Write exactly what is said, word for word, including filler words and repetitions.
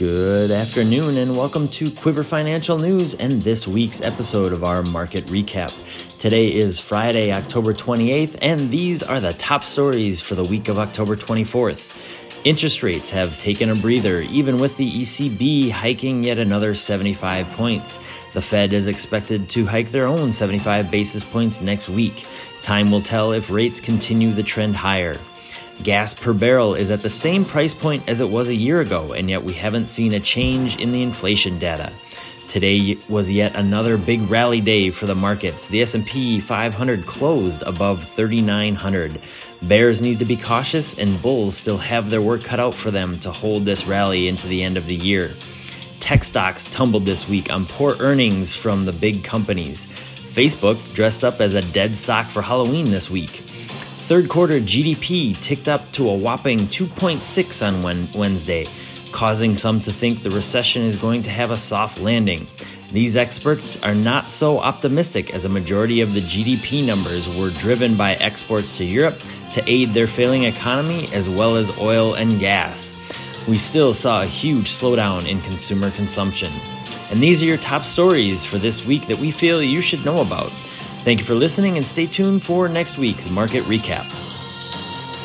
Good afternoon and welcome to Quiver Financial News and this week's episode of our market recap. Today is Friday, October twenty-eighth, and these are the top stories for the week of October twenty-fourth. Interest rates have taken a breather, even with the E C B hiking yet another seventy-five points. The Fed is expected to hike their own seventy-five basis points next week. Time will tell if rates continue the trend higher. Gas per barrel is at the same price point as it was a year ago, and yet we haven't seen a change in the inflation data. Today was yet another big rally day for the markets. The S and P five hundred closed above thirty-nine hundred. Bears need to be cautious, and bulls still have their work cut out for them to hold this rally into the end of the year. Tech stocks tumbled this week on poor earnings from the big companies. Facebook dressed up as a dead stock for Halloween this week. Third quarter G D P ticked up to a whopping two point six on Wednesday, causing some to think the recession is going to have a soft landing. These experts are not so optimistic, as a majority of the G D P numbers were driven by exports to Europe to aid their failing economy, as well as oil and gas. We still saw a huge slowdown in consumer consumption. And these are your top stories for this week that we feel you should know about. Thank you for listening and stay tuned for next week's Market Recap.